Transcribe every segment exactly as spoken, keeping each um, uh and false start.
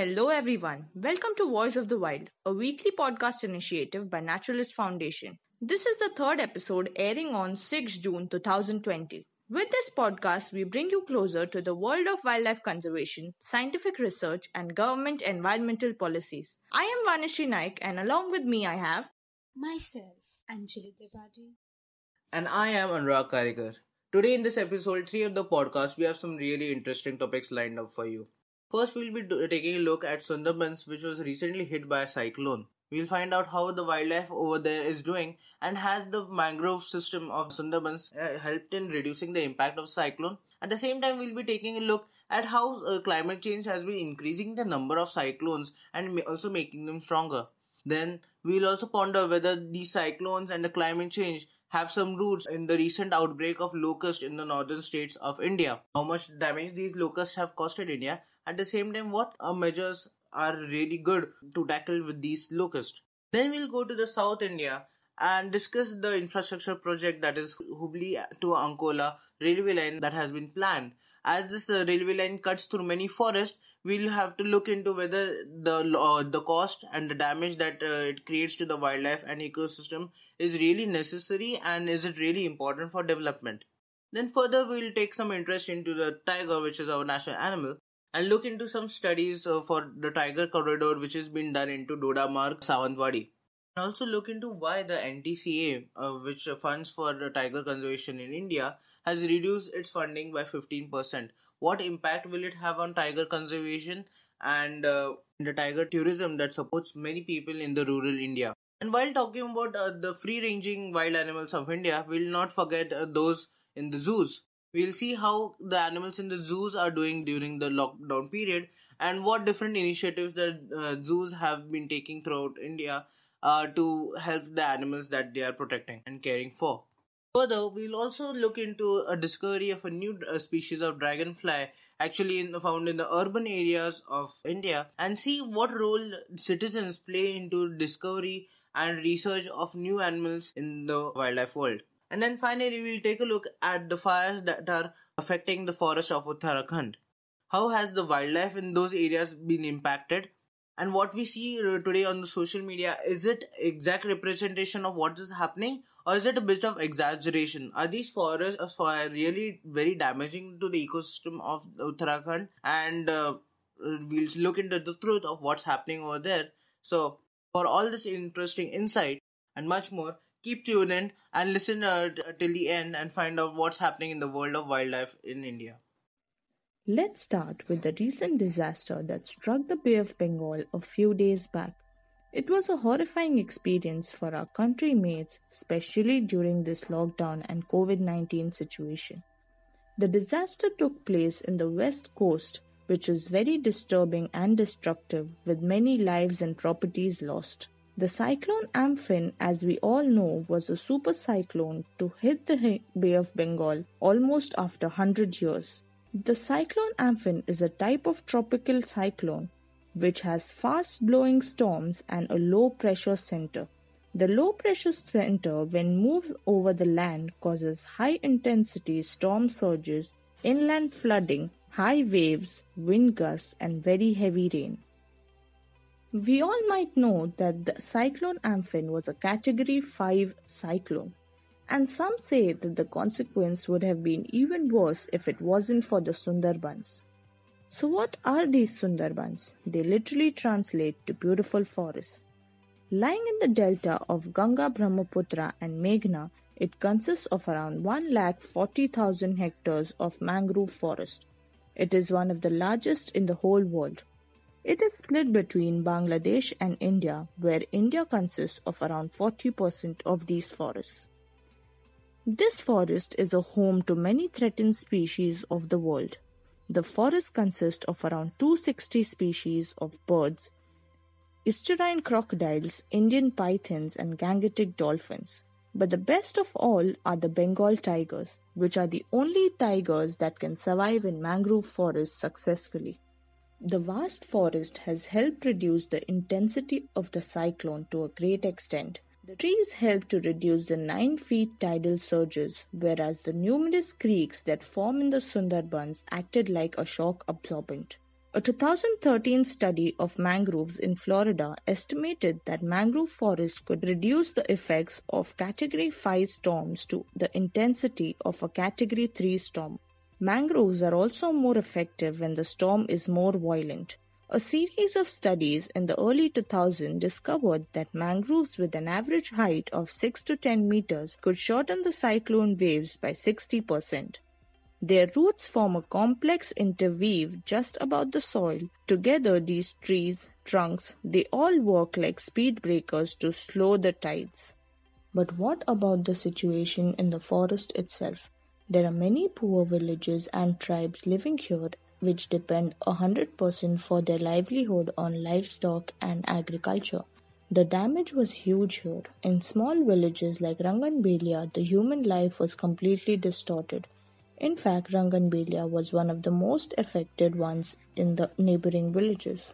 Hello everyone, welcome to Voice of the Wild, a weekly podcast initiative by Naturalist Foundation. This is the third episode airing on the sixth of June twenty twenty. With this podcast, we bring you closer to the world of wildlife conservation, scientific research and government environmental policies. I am Vanishree Naik and along with me I have myself, Anjali Tripathi. And I am Anurag Karekar. Today in this episode three of the podcast, we have some really interesting topics lined up for you. First, we'll be do- taking a look at Sundarbans, which was recently hit by a cyclone. We'll find out how the wildlife over there is doing and has the mangrove system of Sundarbans uh, helped in reducing the impact of cyclone. At the same time, we'll be taking a look at how uh, climate change has been increasing the number of cyclones and ma- also making them stronger. Then, we'll also ponder whether these cyclones and the climate change have some roots in the recent outbreak of locusts in the northern states of India. How much damage these locusts have costed India. At the same time, what measures are really good to tackle with these locusts. Then we'll go to the South India and discuss the infrastructure project that is Hubli to Ankola railway line that has been planned. As this uh, railway line cuts through many forests, we'll have to look into whether the uh, the cost and the damage that uh, it creates to the wildlife and ecosystem is really necessary and is it really important for development. Then further, we'll take some interest into the tiger, which is our national animal, and look into some studies uh, for the tiger corridor which has been done into Dodamarg Sawantwadi. And also look into why the N T C A, uh, which funds for the tiger conservation in India, has reduced its funding by fifteen percent. What impact will it have on tiger conservation and uh, the tiger tourism that supports many people in the rural India? And while talking about uh, the free-ranging wild animals of India, we'll not forget uh, those in the zoos. We'll see how the animals in the zoos are doing during the lockdown period and what different initiatives that uh, zoos have been taking throughout India uh, to help the animals that they are protecting and caring for. Further, we'll also look into a discovery of a new uh, species of dragonfly actually in, found in the urban areas of India and see what role citizens play into discovery and research of new animals in the wildlife world. And then finally, we'll take a look at the fires that are affecting the forest of Uttarakhand. How has the wildlife in those areas been impacted? And what we see today on the social media, is it exact representation of what is happening or is it a bit of exaggeration? Are these forests fire really very damaging to the ecosystem of Uttarakhand? And uh, we'll look into the truth of what's happening over there. So, for all this interesting insight and much more, keep tuned in and listen uh, till the end and find out what's happening in the world of wildlife in India. Let's start with the recent disaster that struck the Bay of Bengal a few days back. It was a horrifying experience for our country mates, especially during this lockdown and covid nineteen situation. The disaster took place in the west coast, which is very disturbing and destructive, with many lives and properties lost. The Cyclone Amphan, as we all know, was a super cyclone to hit the Bay of Bengal almost after one hundred years. The Cyclone Amphan is a type of tropical cyclone which has fast-blowing storms and a low-pressure center. The low-pressure center, when moves over the land, causes high-intensity storm surges, inland flooding, high waves, wind gusts, and very heavy rain. We all might know that the Cyclone Amphan was a Category five cyclone. And some say that the consequence would have been even worse if it wasn't for the Sundarbans. So what are these Sundarbans? They literally translate to beautiful forests. Lying in the delta of Ganga, Brahmaputra and Meghna, it consists of around one lakh forty thousand hectares of mangrove forest. It is one of the largest in the whole world. It is split between Bangladesh and India, where India consists of around forty percent of these forests. This forest is a home to many threatened species of the world. The forest consists of around two hundred sixty species of birds, estuarine crocodiles, Indian pythons and gangetic dolphins. But the best of all are the Bengal tigers, which are the only tigers that can survive in mangrove forests successfully. The vast forest has helped reduce the intensity of the cyclone to a great extent. The trees help to reduce the nine feet tidal surges, whereas the numerous creeks that form in the Sundarbans acted like a shock absorbent. A two thousand thirteen study of mangroves in Florida estimated that mangrove forests could reduce the effects of Category five storms to the intensity of a Category three storm. Mangroves are also more effective when the storm is more violent. A series of studies in the early two thousands discovered that mangroves with an average height of six to ten meters could shorten the cyclone waves by sixty percent. Their roots form a complex interweave just about the soil. Together, these trees, trunks, they all work like speed breakers to slow the tides. But what about the situation in the forest itself? There are many poor villages and tribes living here which depend one hundred percent for their livelihood on livestock and agriculture. The damage was huge here. In small villages like Ranganbelia, the human life was completely distorted. In fact, Ranganbelia was one of the most affected ones in the neighboring villages.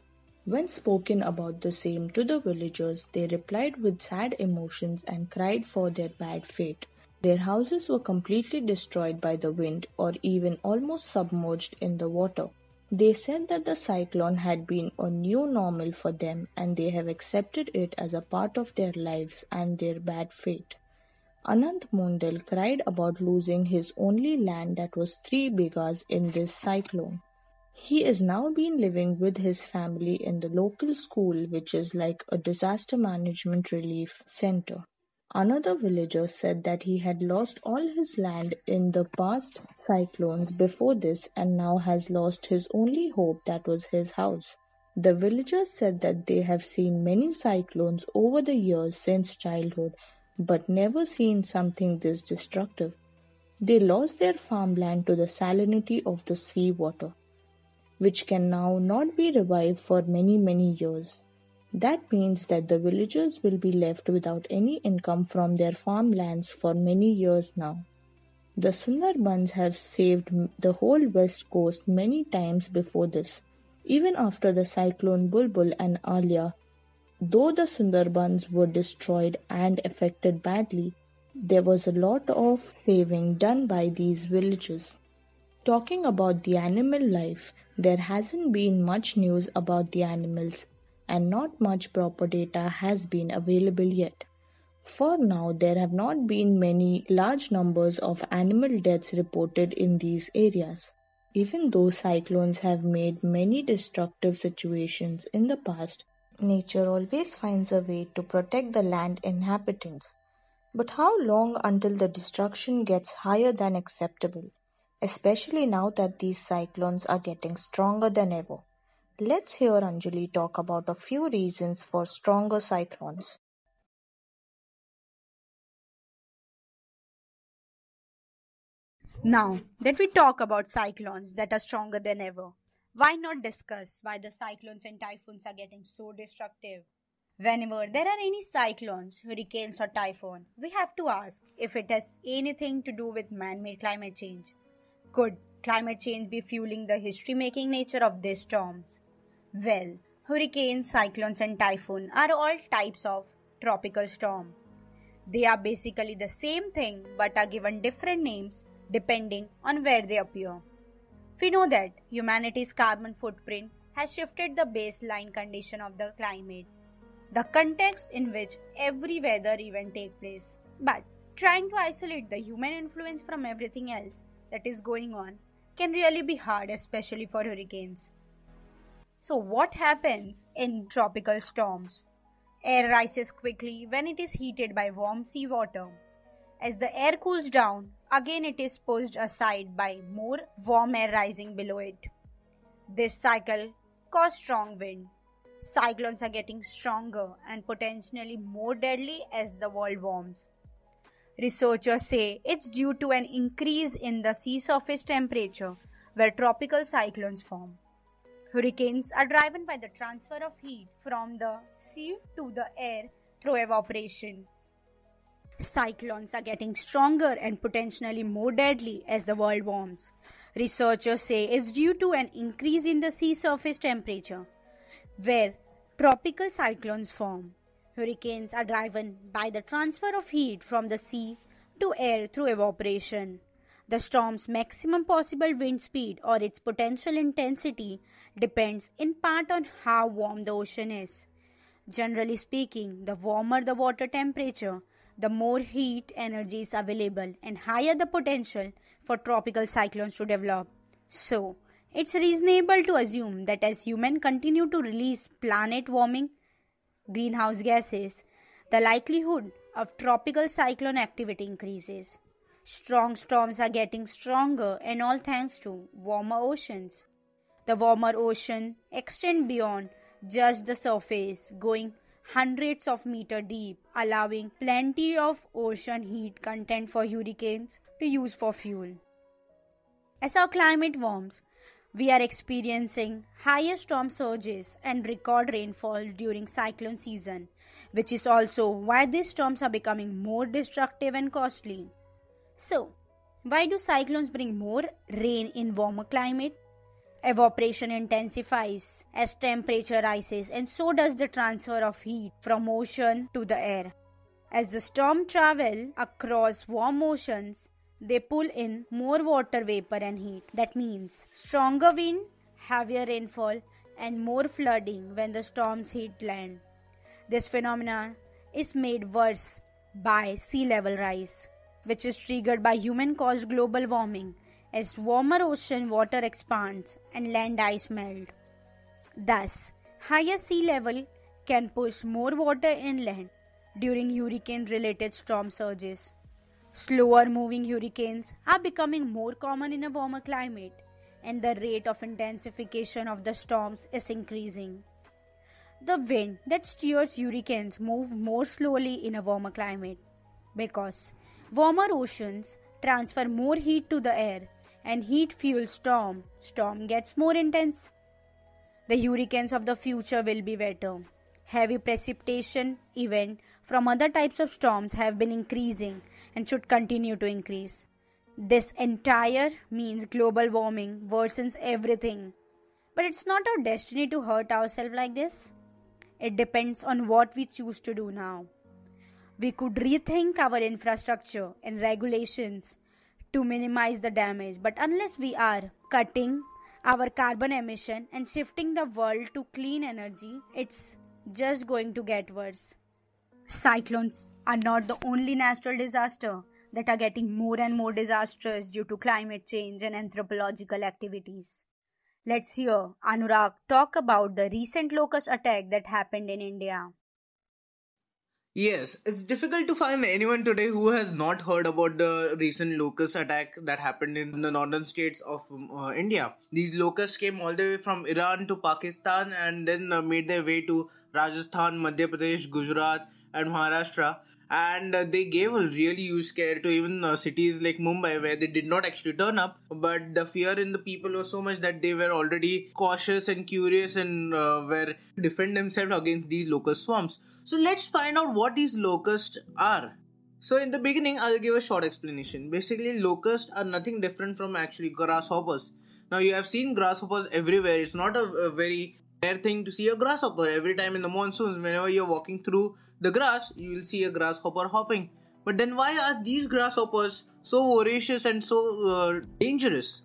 When spoken about the same to the villagers, they replied with sad emotions and cried for their bad fate. Their houses were completely destroyed by the wind or even almost submerged in the water. They said that the cyclone had been a new normal for them and they have accepted it as a part of their lives and their bad fate. Anand Mundal cried about losing his only land that was three bighas in this cyclone. He is now been living with his family in the local school, which is like a disaster management relief center. Another villager said that he had lost all his land in the past cyclones before this and now has lost his only hope that was his house. The villagers said that they have seen many cyclones over the years since childhood but never seen something this destructive. They lost their farmland to the salinity of the seawater, which can now not be revived for many many years. That means that the villagers will be left without any income from their farmlands for many years now. The Sundarbans have saved the whole west coast many times before this. Even after the cyclone Bulbul and Alia, though the Sundarbans were destroyed and affected badly, there was a lot of saving done by these villages. Talking about the animal life, there hasn't been much news about the animals, and not much proper data has been available yet. For now, there have not been many large numbers of animal deaths reported in these areas. Even though cyclones have made many destructive situations in the past, nature always finds a way to protect the land inhabitants. But how long until the destruction gets higher than acceptable, especially now that these cyclones are getting stronger than ever? Let's hear Anjali talk about a few reasons for stronger cyclones. Now that we talk about cyclones that are stronger than ever, why not discuss why the cyclones and typhoons are getting so destructive? Whenever there are any cyclones, hurricanes or typhoon, we have to ask if it has anything to do with man-made climate change. Could climate change be fueling the history-making nature of these storms? Well, hurricanes, cyclones and typhoon are all types of tropical storm. They are basically the same thing but are given different names depending on where they appear. We know that humanity's carbon footprint has shifted the baseline condition of the climate, the context in which every weather event takes place. But trying to isolate the human influence from everything else that is going on can really be hard, especially for hurricanes. So what happens in tropical storms? Air rises quickly when it is heated by warm sea water. As the air cools down, again it is pushed aside by more warm air rising below it. This cycle causes strong wind. Cyclones are getting stronger and potentially more deadly as the world warms. Researchers say it's due to an increase in the sea surface temperature where tropical cyclones form. Hurricanes are driven by the transfer of heat from the sea to the air through evaporation. Cyclones are getting stronger and potentially more deadly as the world warms. Researchers say it's due to an increase in the sea surface temperature where tropical cyclones form. Hurricanes are driven by the transfer of heat from the sea to air through evaporation. The storm's maximum possible wind speed or its potential intensity depends in part on how warm the ocean is. Generally speaking, the warmer the water temperature, the more heat energy is available and higher the potential for tropical cyclones to develop. So, it's reasonable to assume that as humans continue to release planet-warming greenhouse gases, the likelihood of tropical cyclone activity increases. Strong storms are getting stronger, and all thanks to warmer oceans. The warmer ocean extends beyond just the surface, going hundreds of meters deep, allowing plenty of ocean heat content for hurricanes to use for fuel. As our climate warms, we are experiencing higher storm surges and record rainfall during cyclone season, which is also why these storms are becoming more destructive and costly. So, why do cyclones bring more rain in warmer climate? Evaporation intensifies as temperature rises, and so does the transfer of heat from ocean to the air. As the storms travel across warm oceans, they pull in more water vapor and heat. That means stronger wind, heavier rainfall, and more flooding when the storms hit land. This phenomenon is made worse by sea level rise, which is triggered by human-caused global warming as warmer ocean water expands and land ice melt. Thus, higher sea level can push more water inland during hurricane-related storm surges. Slower moving hurricanes are becoming more common in a warmer climate, and the rate of intensification of the storms is increasing. The wind that steers hurricanes moves more slowly in a warmer climate because warmer oceans transfer more heat to the air, and heat fuels storm. Storm gets more intense. The hurricanes of the future will be wetter. Heavy precipitation events from other types of storms have been increasing and should continue to increase. This entire means global warming worsens everything. But it's not our destiny to hurt ourselves like this. It depends on what we choose to do now. We could rethink our infrastructure and regulations to minimize the damage, but unless we are cutting our carbon emission and shifting the world to clean energy, it's just going to get worse. Cyclones are not the only natural disaster that are getting more and more disastrous due to climate change and anthropological activities. Let's hear Anurag talk about the recent locust attack that happened in India. Yes, it's difficult to find anyone today who has not heard about the recent locust attack that happened in the northern states of uh, India. These locusts came all the way from Iran to Pakistan and then uh, made their way to Rajasthan, Madhya Pradesh, Gujarat and Maharashtra. And uh, they gave a really huge scare to even uh, cities like Mumbai, where they did not actually turn up. But the fear in the people was so much that they were already cautious and curious and uh, were defend themselves against these locust swarms. So let's find out what these locusts are. So in the beginning, I'll give a short explanation. Basically, locusts are nothing different from actually grasshoppers. Now you have seen grasshoppers everywhere. It's not a, a very rare thing to see a grasshopper. Every time in the monsoons, whenever you're walking through the grass, you will see a grasshopper hopping. But then why are these grasshoppers so voracious and so uh, dangerous?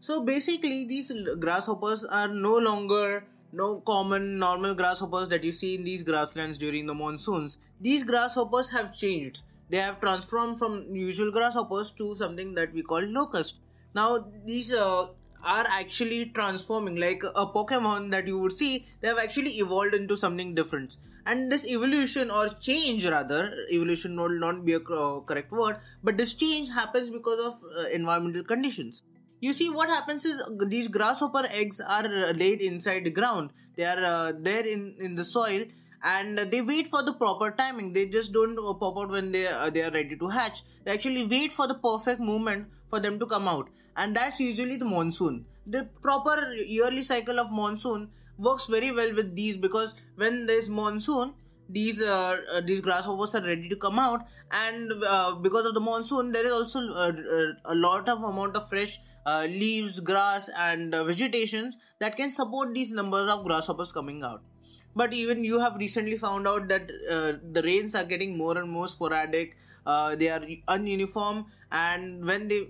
So basically, these grasshoppers are no longer no common normal grasshoppers that you see in these grasslands during the monsoons. These grasshoppers have changed. They have transformed from usual grasshoppers to something that we call locust. Now these uh, are actually transforming like a Pokemon that you would see. They have actually evolved into something different. And this evolution or change rather, evolution will not be a uh, correct word, but this change happens because of uh, environmental conditions. You see, what happens is these grasshopper eggs are laid inside the ground. They are uh, there in, in the soil, and they wait for the proper timing. They just don't pop out when they, uh, they are ready to hatch. They actually wait for the perfect moment for them to come out. And that's usually the monsoon. The proper yearly cycle of monsoon works very well with these, because when there's monsoon, These uh, uh, these grasshoppers are ready to come out, and uh, because of the monsoon, there is also uh, uh, a lot of amount of fresh uh, leaves, grass, and uh, vegetations that can support these numbers of grasshoppers coming out. But even you have recently found out that uh, the rains are getting more and more sporadic. Uh, they are ununiform, and when they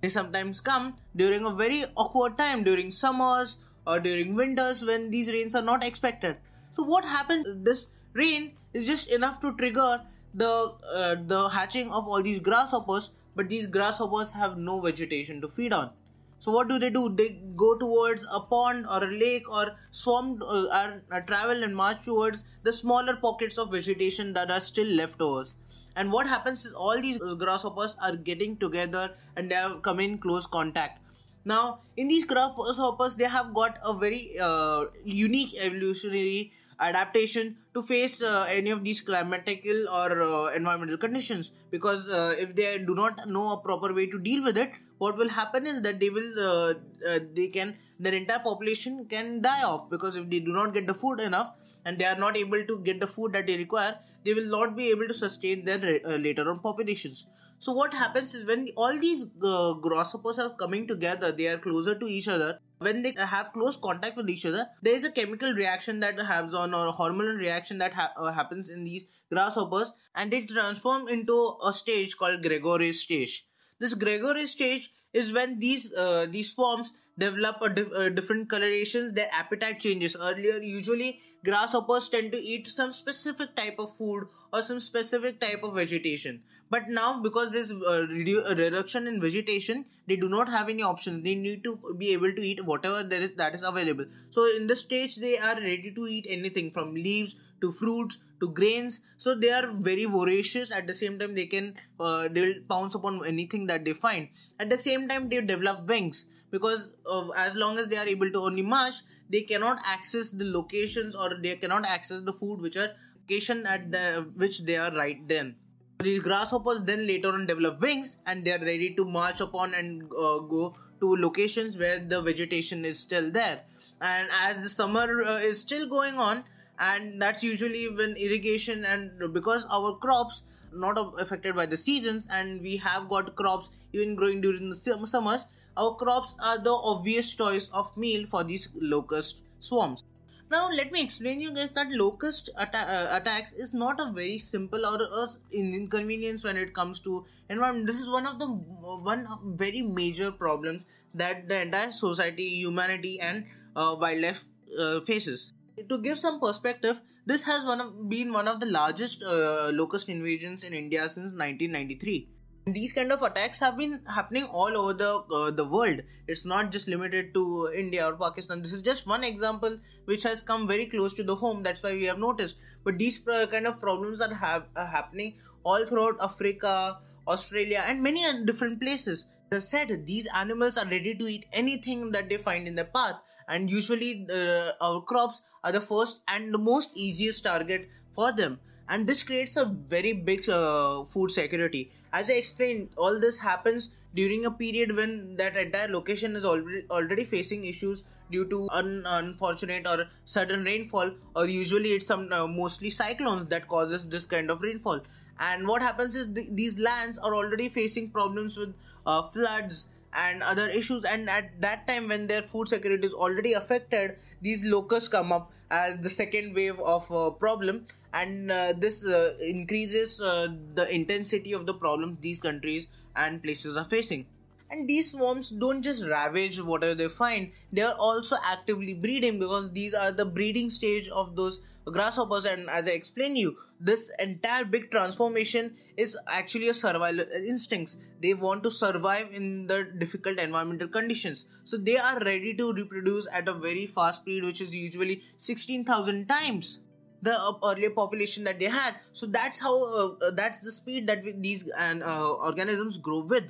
They sometimes come during a very awkward time, during summers or during winters when these rains are not expected. So what happens, this rain is just enough to trigger the uh, the hatching of all these grasshoppers, but these grasshoppers have no vegetation to feed on. So what do they do? They go towards a pond or a lake or swamp, uh, or, or travel and march towards the smaller pockets of vegetation that are still leftovers. And what happens is all these grasshoppers are getting together and they have come in close contact. Now, in these grasshoppers, they have got a very uh, unique evolutionary adaptation to face uh, any of these climatical or uh, environmental conditions. Because uh, if they do not know a proper way to deal with it, what will happen is that they will, uh, uh, they can, their entire population can die off. Because if they do not get the food enough and they are not able to get the food that they require, they will not be able to sustain their uh, later on populations. So what happens is when all these uh, grasshoppers are coming together, they are closer to each other. When they have close contact with each other, there is a chemical reaction that happens on, or a hormonal reaction that ha uh, happens in these grasshoppers, and they transform into a stage called Gregorius stage. This Gregorius stage is when these uh, these forms develop a dif uh, different colorations, their appetite changes. Earlier, usually grasshoppers tend to eat some specific type of food or some specific type of vegetation. But now, because there's uh, redu- reduction in vegetation, they do not have any options. They need to be able to eat whatever there is, that is available. So in this stage, they are ready to eat anything from leaves to fruits to grains. So they are very voracious. At the same time, they can uh, they will pounce upon anything that they find. At the same time, they develop wings, because uh, as long as they are able to only march, they cannot access the locations or they cannot access the food which are location at the, which they are right then. These grasshoppers then later on develop wings and they are ready to march upon and uh, go to locations where the vegetation is still there. And as the summer uh, is still going on, and that's usually when irrigation, and because our crops not affected by the seasons and we have got crops even growing during the summers, our crops are the obvious choice of meal for these locust swarms. Now let me explain you guys that locust atta uh, attacks is not a very simple or a inconvenience when it comes to environment. This is one of the one very major problems that the entire society, humanity and uh, wildlife uh, faces. To give some perspective, this has one of, been one of the largest uh, locust invasions in India since nineteen ninety-three. These kind of attacks have been happening all over the uh, the world. It's not just limited to India or Pakistan. This is just one example which has come very close to the home. That's why we have noticed. But these uh, kind of problems are, have, are happening all throughout Africa, Australia and many different places. As I said, these animals are ready to eat anything that they find in their path. And usually uh, our crops are the first and the most easiest target for them. And this creates a very big uh, food security. As I explained, all this happens during a period when that entire location is already, already facing issues due to un unfortunate or sudden rainfall, or usually it's some uh, mostly cyclones that causes this kind of rainfall. And what happens is th these lands are already facing problems with uh, floods and other issues, and at that time when their food security is already affected, these locusts come up as the second wave of uh, problem. And uh, this uh, increases uh, the intensity of the problems these countries and places are facing. And these swarms don't just ravage whatever they find, they are also actively breeding, because these are the breeding stage of those grasshoppers. And as I explained you, this entire big transformation is actually a survival instincts. They want to survive in the difficult environmental conditions. So they are ready to reproduce at a very fast speed, which is usually sixteen thousand times the earlier population that they had. So that's how uh, that's the speed that we, these and uh, organisms grow with.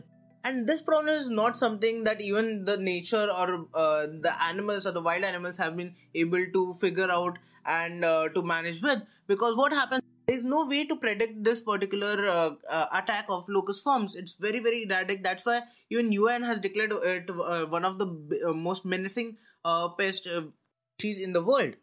And this problem is not something that even the nature or uh, the animals or the wild animals have been able to figure out and uh, to manage with, because what happens, there is no way to predict this particular uh, uh, attack of locust swarms. It's very very erratic. That's why even U N has declared it uh, one of the uh, most menacing uh, pest uh, species in the world.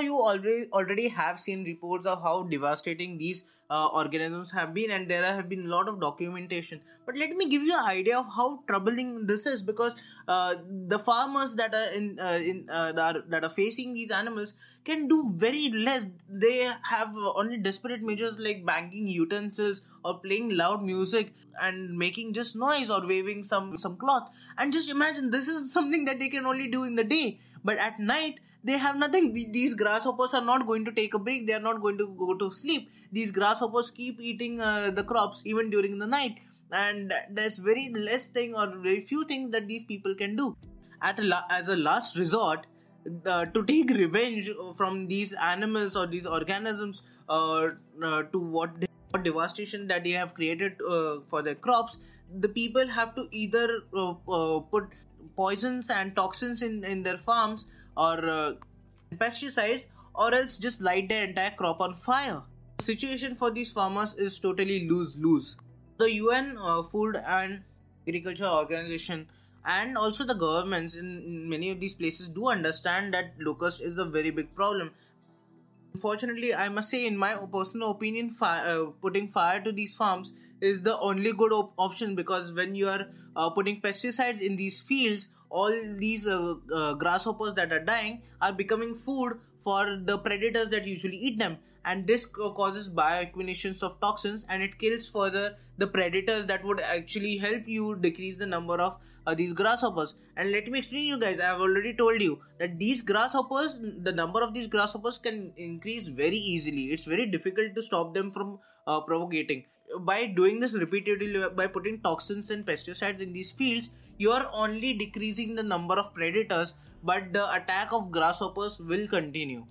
You already already have seen reports of how devastating these uh, organisms have been, and there have been a lot of documentation. But let me give you an idea of how troubling this is, because uh, the farmers that are in, uh, in uh, that, are, that are facing these animals can do very less. They have only desperate measures like banging utensils or playing loud music and making just noise or waving some, some cloth. And just imagine, this is something that they can only do in the day, but at night they have nothing. These grasshoppers are not going to take a break. They are not going to go to sleep. These grasshoppers keep eating uh, the crops even during the night. And there's very less thing or very few things that these people can do. At a la- as a last resort, uh, to take revenge from these animals or these organisms uh, uh, to what, they- what devastation that they have created uh, for their crops, the people have to either uh, uh, put poisons and toxins in, in their farms, or uh, pesticides, or else just light their entire crop on fire. The situation for these farmers is totally lose-lose. The U N uh, Food and Agriculture Organization and also the governments in many of these places do understand that locust is a very big problem. Unfortunately, I must say, in my personal opinion, fi- uh, putting fire to these farms is the only good op- option, because when you are uh, putting pesticides in these fields, all these uh, uh, grasshoppers that are dying are becoming food for the predators that usually eat them, and this uh, causes bioaccumulations of toxins, and it kills further the predators that would actually help you decrease the number of uh, these grasshoppers. And let me explain you guys, I have already told you that these grasshoppers, the number of these grasshoppers can increase very easily. It's very difficult to stop them from uh, propagating. By doing this repeatedly, by putting toxins and pesticides in these fields, you are only decreasing the number of predators, but the attack of grasshoppers will continue.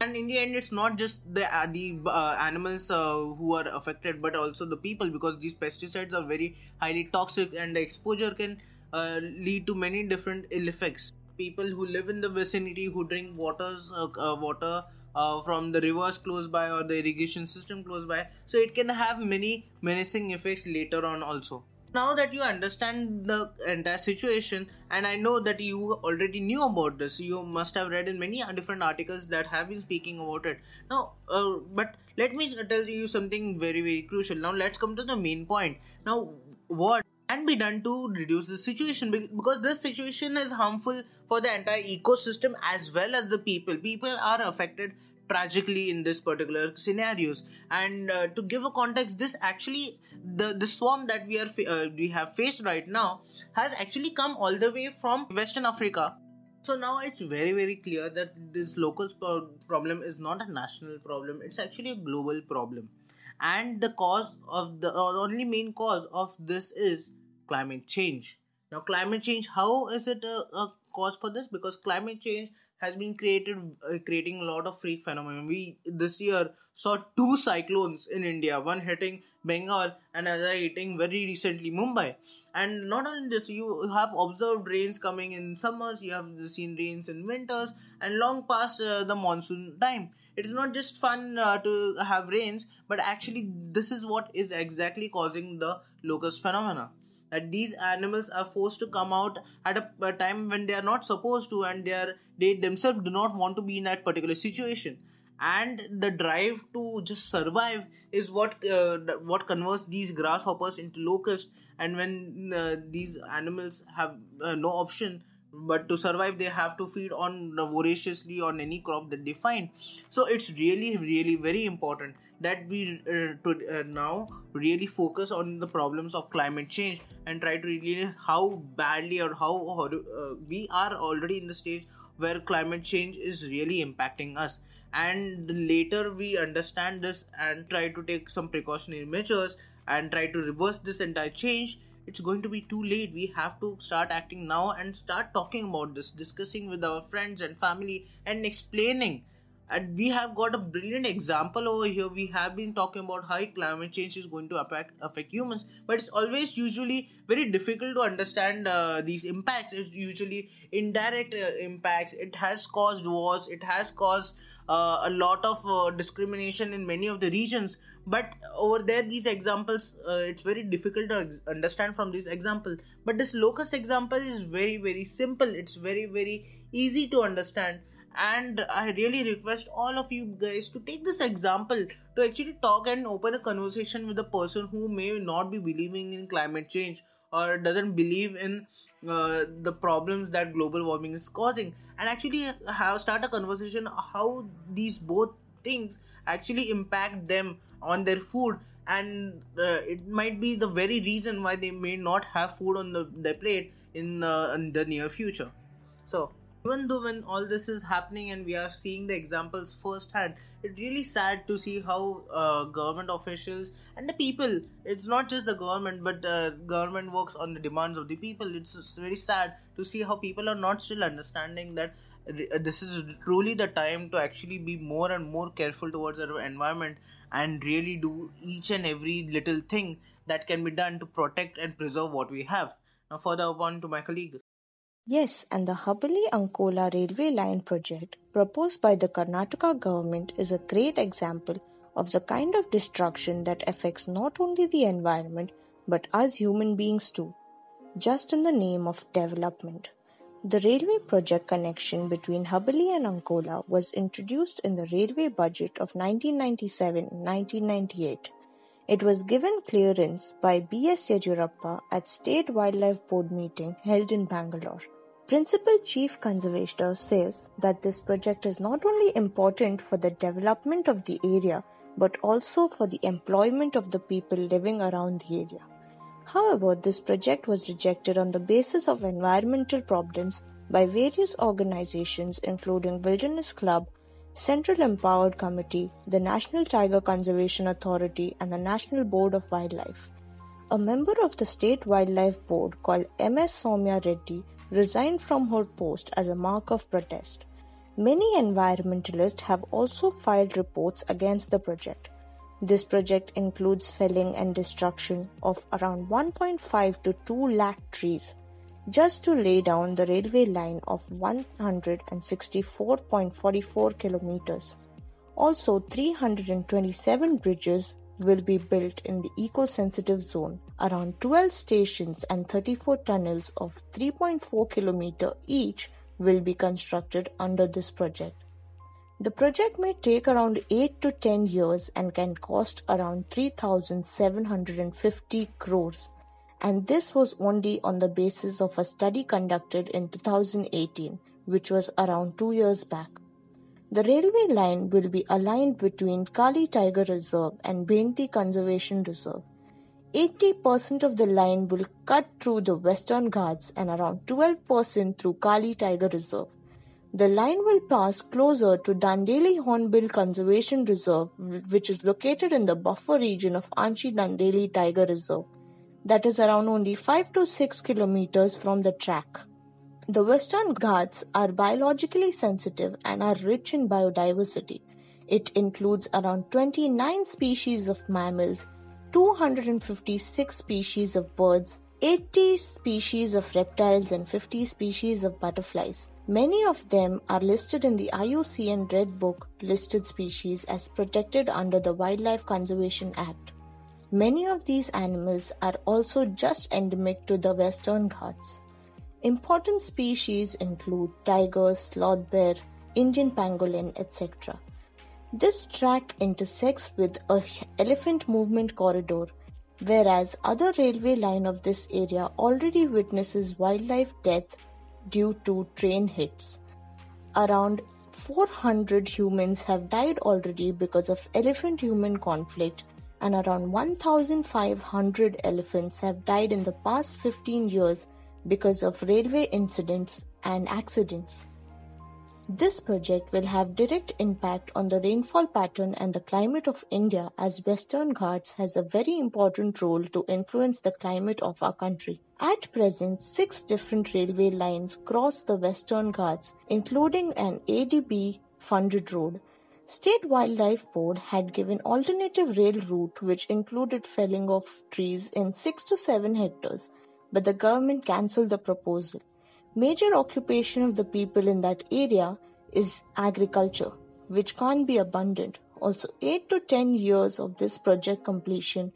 And in the end, it's not just the, uh, the uh, animals uh, who are affected, but also the people, because these pesticides are very highly toxic and the exposure can uh, lead to many different ill effects. People who live in the vicinity, who drink waters, uh, uh, water uh, from the rivers close by or the irrigation system close by, so it can have many menacing effects later on also. Now that you understand the entire situation, and I know that you already knew about this, you must have read in many different articles that have been speaking about it. Now, uh, but let me tell you something very, very crucial. Now, let's come to the main point. Now, what can be done to reduce the situation? Because this situation is harmful for the entire ecosystem as well as the people. People are affected tragically in this particular scenarios, and uh, to give a context, this actually the the swarm that we are fa- uh, we have faced right now has actually come all the way from Western Africa. So now it's very very clear that this local pro- problem is not a national problem, it's actually a global problem, and the cause of the or only main cause of this is climate change. Now, climate change, how is it a, a cause for this? Because climate change has been created, uh, creating a lot of freak phenomena. We this year saw two cyclones in India, one hitting Bengal and another hitting very recently Mumbai. And not only this, you have observed rains coming in summers, you have seen rains in winters, and long past uh, the monsoon time. It is not just fun uh, to have rains, but actually this is what is exactly causing the locust phenomena. That these animals are forced to come out at a, a time when they are not supposed to, and they are, they themselves do not want to be in that particular situation. And the drive to just survive is what uh, what converts these grasshoppers into locusts. And when uh, these animals have uh, no option but to survive, they have to feed on voraciously on any crop that they find. So it's really, really very important that we uh, to, uh, now really focus on the problems of climate change and try to realize how badly or how uh, we are already in the stage where climate change is really impacting us. And the later we understand this and try to take some precautionary measures and try to reverse this entire change, it's going to be too late. We have to start acting now and start talking about this, discussing with our friends and family and explaining. And we have got a brilliant example over here. We have been talking about how climate change is going to affect, affect humans. But it's always usually very difficult to understand uh, these impacts. It's usually indirect uh, impacts. It has caused wars. It has caused uh, a lot of uh, discrimination in many of the regions. But over there, these examples, uh, it's very difficult to ex- understand from these examples. But this locust example is very, very simple. It's very, very easy to understand. And I really request all of you guys to take this example to actually talk and open a conversation with a person who may not be believing in climate change or doesn't believe in uh, the problems that global warming is causing, and actually have start a conversation how these both things actually impact them on their food. And uh, it might be the very reason why they may not have food on the, their plate in, uh, in the near future. So even though when all this is happening and we are seeing the examples firsthand, it's really sad to see how uh, government officials and the people, it's not just the government, but uh, government works on the demands of the people. It's, it's very sad to see how people are not still understanding that this is truly the time to actually be more and more careful towards our environment and really do each and every little thing that can be done to protect and preserve what we have. Now further on to my colleague. Yes, and the Hubballi-Ankola railway line project proposed by the Karnataka government is a great example of the kind of destruction that affects not only the environment but us human beings too, just in the name of development. The railway project connection between Hubli and Ankola was introduced in the railway budget of nineteen ninety-seven to nineteen ninety-eight. It was given clearance by B S Yediyurappa at State Wildlife Board meeting held in Bangalore. Principal Chief Conservator says that this project is not only important for the development of the area but also for the employment of the people living around the area. However, this project was rejected on the basis of environmental problems by various organizations including Wilderness Club, Central Empowered Committee, the National Tiger Conservation Authority and the National Board of Wildlife. A member of the State Wildlife Board called M S Soumya Reddy resigned from her post as a mark of protest. Many environmentalists have also filed reports against the project. This project includes felling and destruction of around one point five to two lakh trees just to lay down the railway line of one hundred sixty-four point four four kilometers. Also, three hundred twenty-seven bridges will be built in the eco-sensitive zone, around twelve stations and thirty-four tunnels of three point four kilometers each will be constructed under this project. The project may take around eight to ten years and can cost around three thousand seven hundred fifty crores. And this was only on the basis of a study conducted in two thousand eighteen, which was around two years back. The railway line will be aligned between Kali Tiger Reserve and Bengal Conservation Reserve. eighty percent of the line will cut through the Western Ghats and around twelve percent through Kali Tiger Reserve. The line will pass closer to Dandeli Hornbill Conservation Reserve, which is located in the buffer region of Anshi Dandeli Tiger Reserve, that is around only five to six kilometers from the track. The Western Ghats are biologically sensitive and are rich in biodiversity. It includes around twenty-nine species of mammals, two hundred fifty-six species of birds, eighty species of reptiles and fifty species of butterflies. Many of them are listed in the I U C N Red Book listed species as protected under the Wildlife Conservation Act. Many of these animals are also just endemic to the Western Ghats. Important species include tiger, sloth bear, Indian pangolin, et cetera. This track intersects with an elephant movement corridor, whereas other railway line of this area already witnesses wildlife death due to train hits. Around four hundred humans have died already because of elephant-human conflict, and around one thousand five hundred elephants have died in the past fifteen years because of railway incidents and accidents. This project will have direct impact on the rainfall pattern and the climate of India, as Western Ghats has a very important role to influence the climate of our country. At present, six different railway lines cross the Western Ghats, including an A D B-funded road. State Wildlife Board had given alternative rail route which included felling of trees in six to seven hectares, but the government cancelled the proposal. Major occupation of the people in that area is agriculture, which can't be abundant. Also, eight to ten years of this project completion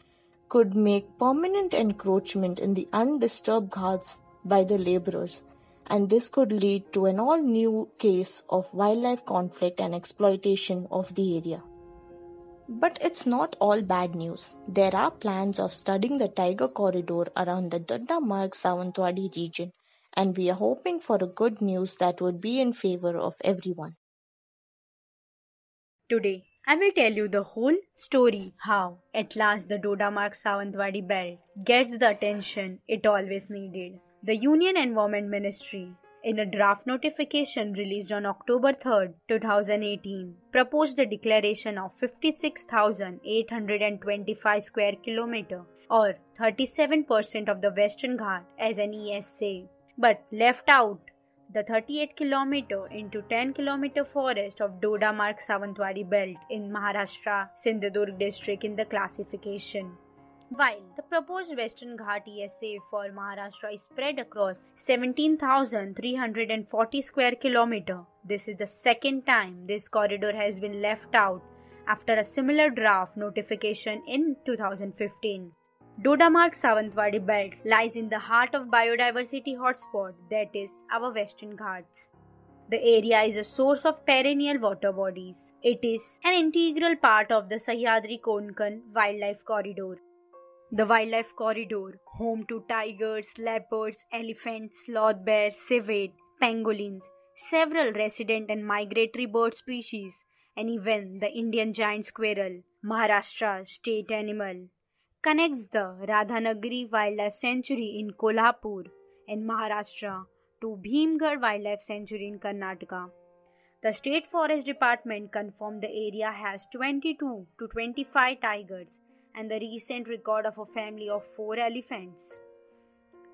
could make permanent encroachment in the undisturbed Ghats by the laborers. and this could lead to an all-new case of wildlife conflict and exploitation of the area. But it's not all bad news. There are plans of studying the tiger corridor around the Dodamarg Sawantwadi region, and we are hoping for a good news that would be in favor of everyone. Today, I will tell you the whole story how, at last, the Dodamarg Sawantwadi belt gets the attention it always needed. The Union Environment Ministry, in a draft notification released on October third, twenty eighteen, proposed the declaration of fifty-six thousand eight hundred twenty-five square kilometer, or thirty-seven percent of the Western Ghats, as an E S A, but left out the thirty-eight kilometer into ten kilometer forest of Dodamarg Sawantwadi belt in Maharashtra, Sindhudurg District in the classification. While the proposed Western Ghats E S A for Maharashtra is spread across seventeen thousand three hundred forty square kilometer, this is the second time this corridor has been left out after a similar draft notification in two thousand fifteen. Dodamarg Sawantwadi belt lies in the heart of biodiversity hotspot, that is, our Western Ghats. The area is a source of perennial water bodies. It is an integral part of the Sahyadri-Konkan wildlife corridor. The wildlife corridor, home to tigers, leopards, elephants, sloth bears, civet, pangolins, several resident and migratory bird species, and even the Indian giant squirrel, Maharashtra state animal, connects the Radhanagiri Wildlife Sanctuary in Kolhapur in Maharashtra to Bhimgarh Wildlife Sanctuary in Karnataka. The State Forest Department confirmed the area has twenty-two to twenty-five tigers and the recent record of a family of four elephants.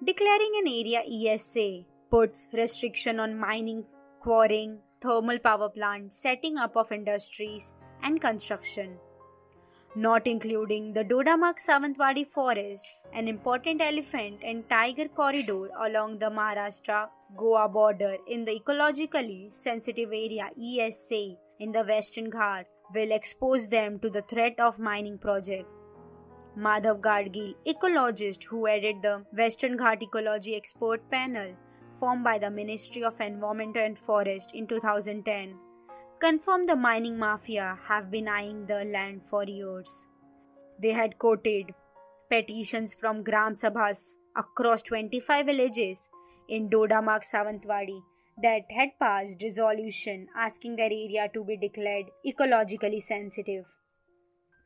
Declaring an area E S A puts restriction on mining, quarrying, thermal power plant, setting up of industries and construction. Not including the Dodamarg Sawantwadi forest, an important elephant and tiger corridor along the Maharashtra-Goa border in the ecologically sensitive area E S A in the Western Ghats, will expose them to the threat of mining project. Madhav Gadgil, ecologist who headed the Western Ghats Ecology Expert Panel formed by the Ministry of Environment and Forest in two thousand ten, confirmed the mining mafia have been eyeing the land for years. They had quoted petitions from Gram Sabhas across twenty-five villages in Dodamarg Sawantwadi that had passed resolution asking their area to be declared ecologically sensitive.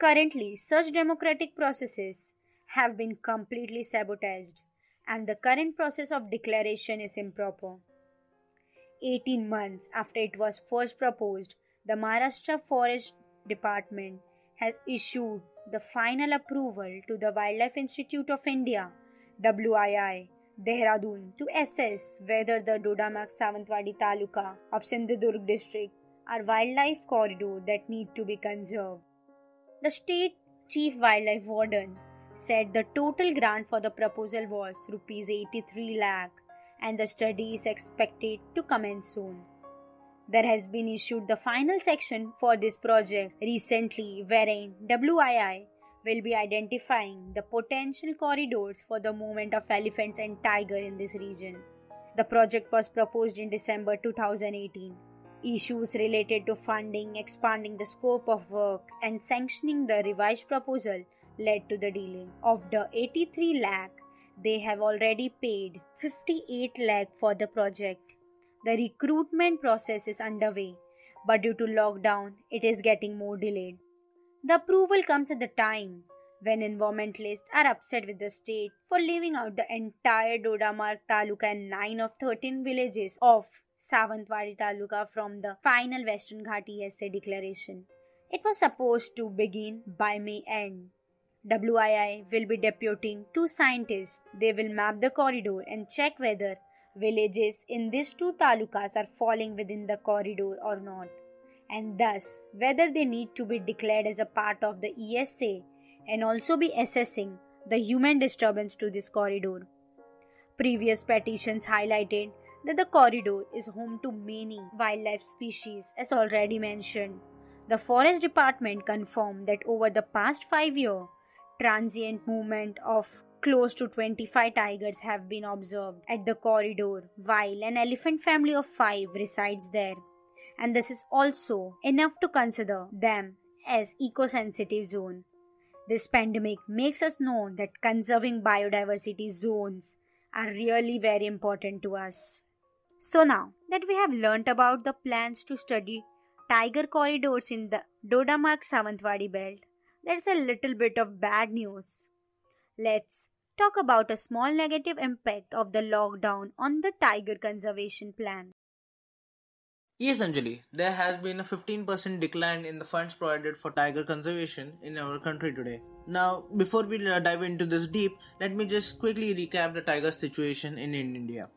Currently, such democratic processes have been completely sabotaged, and the current process of declaration is improper. eighteen months after it was first proposed, the Maharashtra Forest Department has issued the final approval to the Wildlife Institute of India, W I I, Dehradun, to assess whether the Dodamarg Sawantwadi Taluka of Sindhudurg District are wildlife corridors that need to be conserved. The state chief wildlife warden said the total grant for the proposal was rupees eighty-three lakh and the study is expected to commence soon. There has been issued the final section for this project recently, wherein W I I will be identifying the potential corridors for the movement of elephants and tiger in this region. The project was proposed in December twenty eighteen. Issues related to funding, expanding the scope of work, and sanctioning the revised proposal led to the delay. Of the eighty-three lakh, they have already paid fifty-eight lakh for the project. The recruitment process is underway, but due to lockdown, it is getting more delayed. The approval comes at the time when environmentalists are upset with the state for leaving out the entire Dodamarg Taluka and nine of thirteen villages of Sawantwadi Taluka from the final Western Ghats E S A declaration. It was supposed to begin by May end. W I I will be deputing two scientists. They will map the corridor and check whether villages in these two talukas are falling within the corridor or not, and thus whether they need to be declared as a part of the E S A, and also be assessing the human disturbance to this corridor. Previous petitions highlighted that the corridor is home to many wildlife species, as already mentioned. The Forest Department confirmed that over the past five years, transient movement of close to twenty-five tigers have been observed at the corridor, while an elephant family of five resides there. And this is also enough to consider them as eco-sensitive zone. This pandemic makes us know that conserving biodiversity zones are really very important to us. So now that we have learnt about the plans to study tiger corridors in the Dodamarg Sawantwadi belt, there's a little bit of bad news. Let's talk about a small negative impact of the lockdown on the tiger conservation plan. Yes, Anjali, there has been a fifteen percent decline in the funds provided for tiger conservation in our country today. Now, before we dive into this deep, let me just quickly recap the tiger situation in India.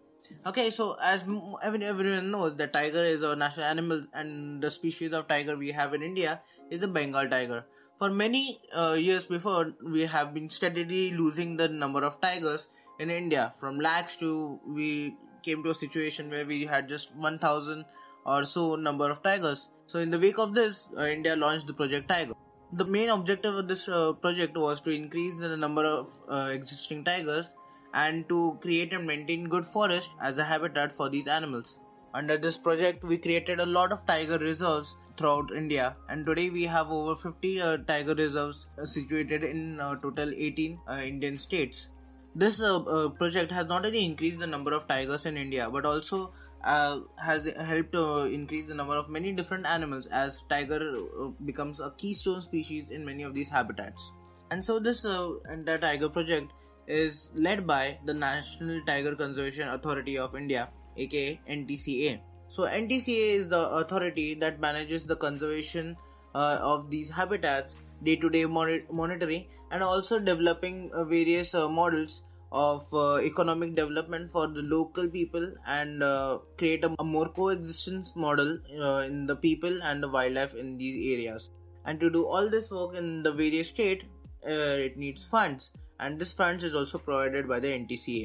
Okay, so as everyone knows, the tiger is our national animal, and the species of tiger we have in India is the Bengal tiger. For many uh, years before, we have been steadily losing the number of tigers in India. From lakhs to, we came to a situation where we had just one thousand or so number of tigers. So in the wake of this, uh, India launched the Project Tiger. The main objective of this uh, project was to increase the number of uh, existing tigers and to create and maintain good forest as a habitat for these animals. Under this project, we created a lot of tiger reserves throughout India, and today we have over fifty uh, tiger reserves uh, situated in uh, total eighteen uh, Indian states. This uh, uh, project has not only increased the number of tigers in India but also uh, has helped uh, increase the number of many different animals, as tiger uh, becomes a keystone species in many of these habitats. And so this uh, entire tiger project is led by the National Tiger Conservation Authority of India, aka N T C A. So N T C A is the authority that manages the conservation uh, of these habitats, day-to-day mon- monitoring, and also developing uh, various uh, models of uh, economic development for the local people, and uh, create a, a more coexistence model uh, in the people and the wildlife in these areas. And to do all this work in the various state, uh, it needs funds, and this funds is also provided by the N T C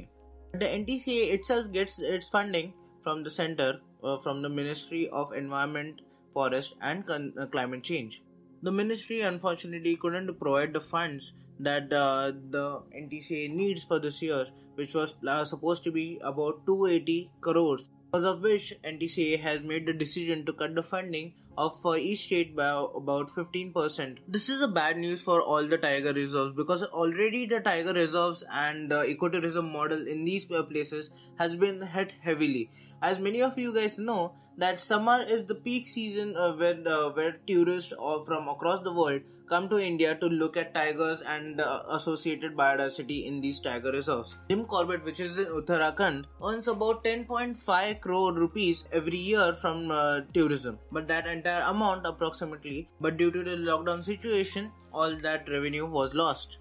A. The N T C A itself gets its funding from the center, Uh, from the Ministry of Environment, Forest and Con- uh, Climate Change. The ministry unfortunately couldn't provide the funds that uh, the N T C A needs for this year, which was uh, supposed to be about two hundred eighty crores, because of which N T C A has made the decision to cut the funding of for each state by about fifteen percent. This is a bad news for all the tiger reserves, because already the tiger reserves and the ecotourism model in these places has been hit heavily. As many of you guys know, that summer is the peak season uh, where uh, where tourists or from across the world come to India to look at tigers and uh, associated biodiversity in these tiger reserves. Jim Corbett, which is in Uttarakhand, earns about ten point five crore rupees every year from uh, tourism. But that entire amount approximately, but due to the lockdown situation, all that revenue was lost.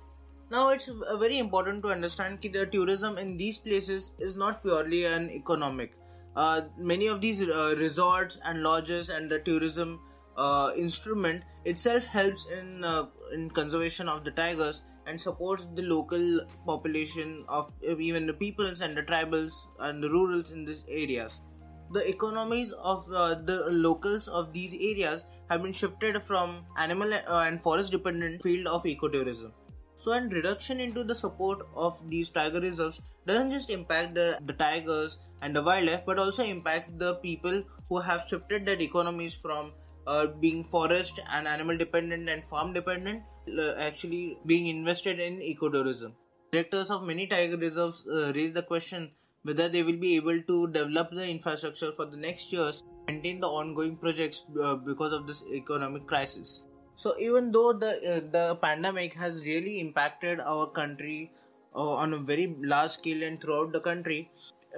Now it's very important to understand that the tourism in these places is not purely an economic. Uh, many of these uh, resorts and lodges and the tourism uh, instrument itself helps in uh, in conservation of the tigers and supports the local population of even the peoples and the tribals and the rurals in these areas. The economies of uh, the locals of these areas have been shifted from animal and forest dependent field of ecotourism. So and reduction into the support of these tiger reserves doesn't just impact the, the tigers and the wildlife, but also impacts the people who have shifted their economies from uh, being forest and animal dependent and farm dependent, uh, actually being invested in ecotourism. Directors of many tiger reserves uh, raise the question whether they will be able to develop the infrastructure for the next years and maintain the ongoing projects uh, because of this economic crisis. So even though the uh, the pandemic has really impacted our country uh, on a very large scale and throughout the country,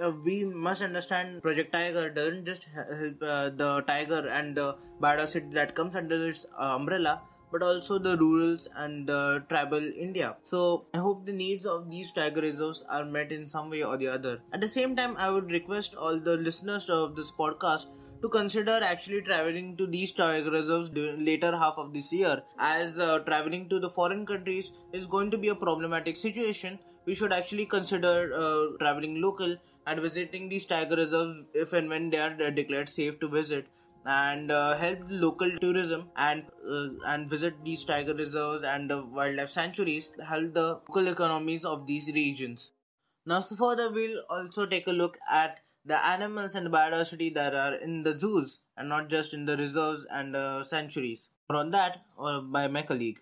Uh, we must understand Project Tiger doesn't just help uh, the tiger and the biodiversity that comes under its uh, umbrella, but also the rurals and uh, tribal India. So I hope the needs of these tiger reserves are met in some way or the other. At the same time, I would request all the listeners of this podcast to consider actually traveling to these tiger reserves during later half of this year, as uh, traveling to the foreign countries is going to be a problematic situation. We should actually consider uh, traveling local and visiting these tiger reserves if and when they are declared safe to visit, and uh, help the local tourism and uh, and visit these tiger reserves and the wildlife sanctuaries, help the local economies of these regions. Now so further we'll also take a look at the animals and biodiversity that are in the zoos and not just in the reserves and uh, sanctuaries. More on that uh, by my colleague.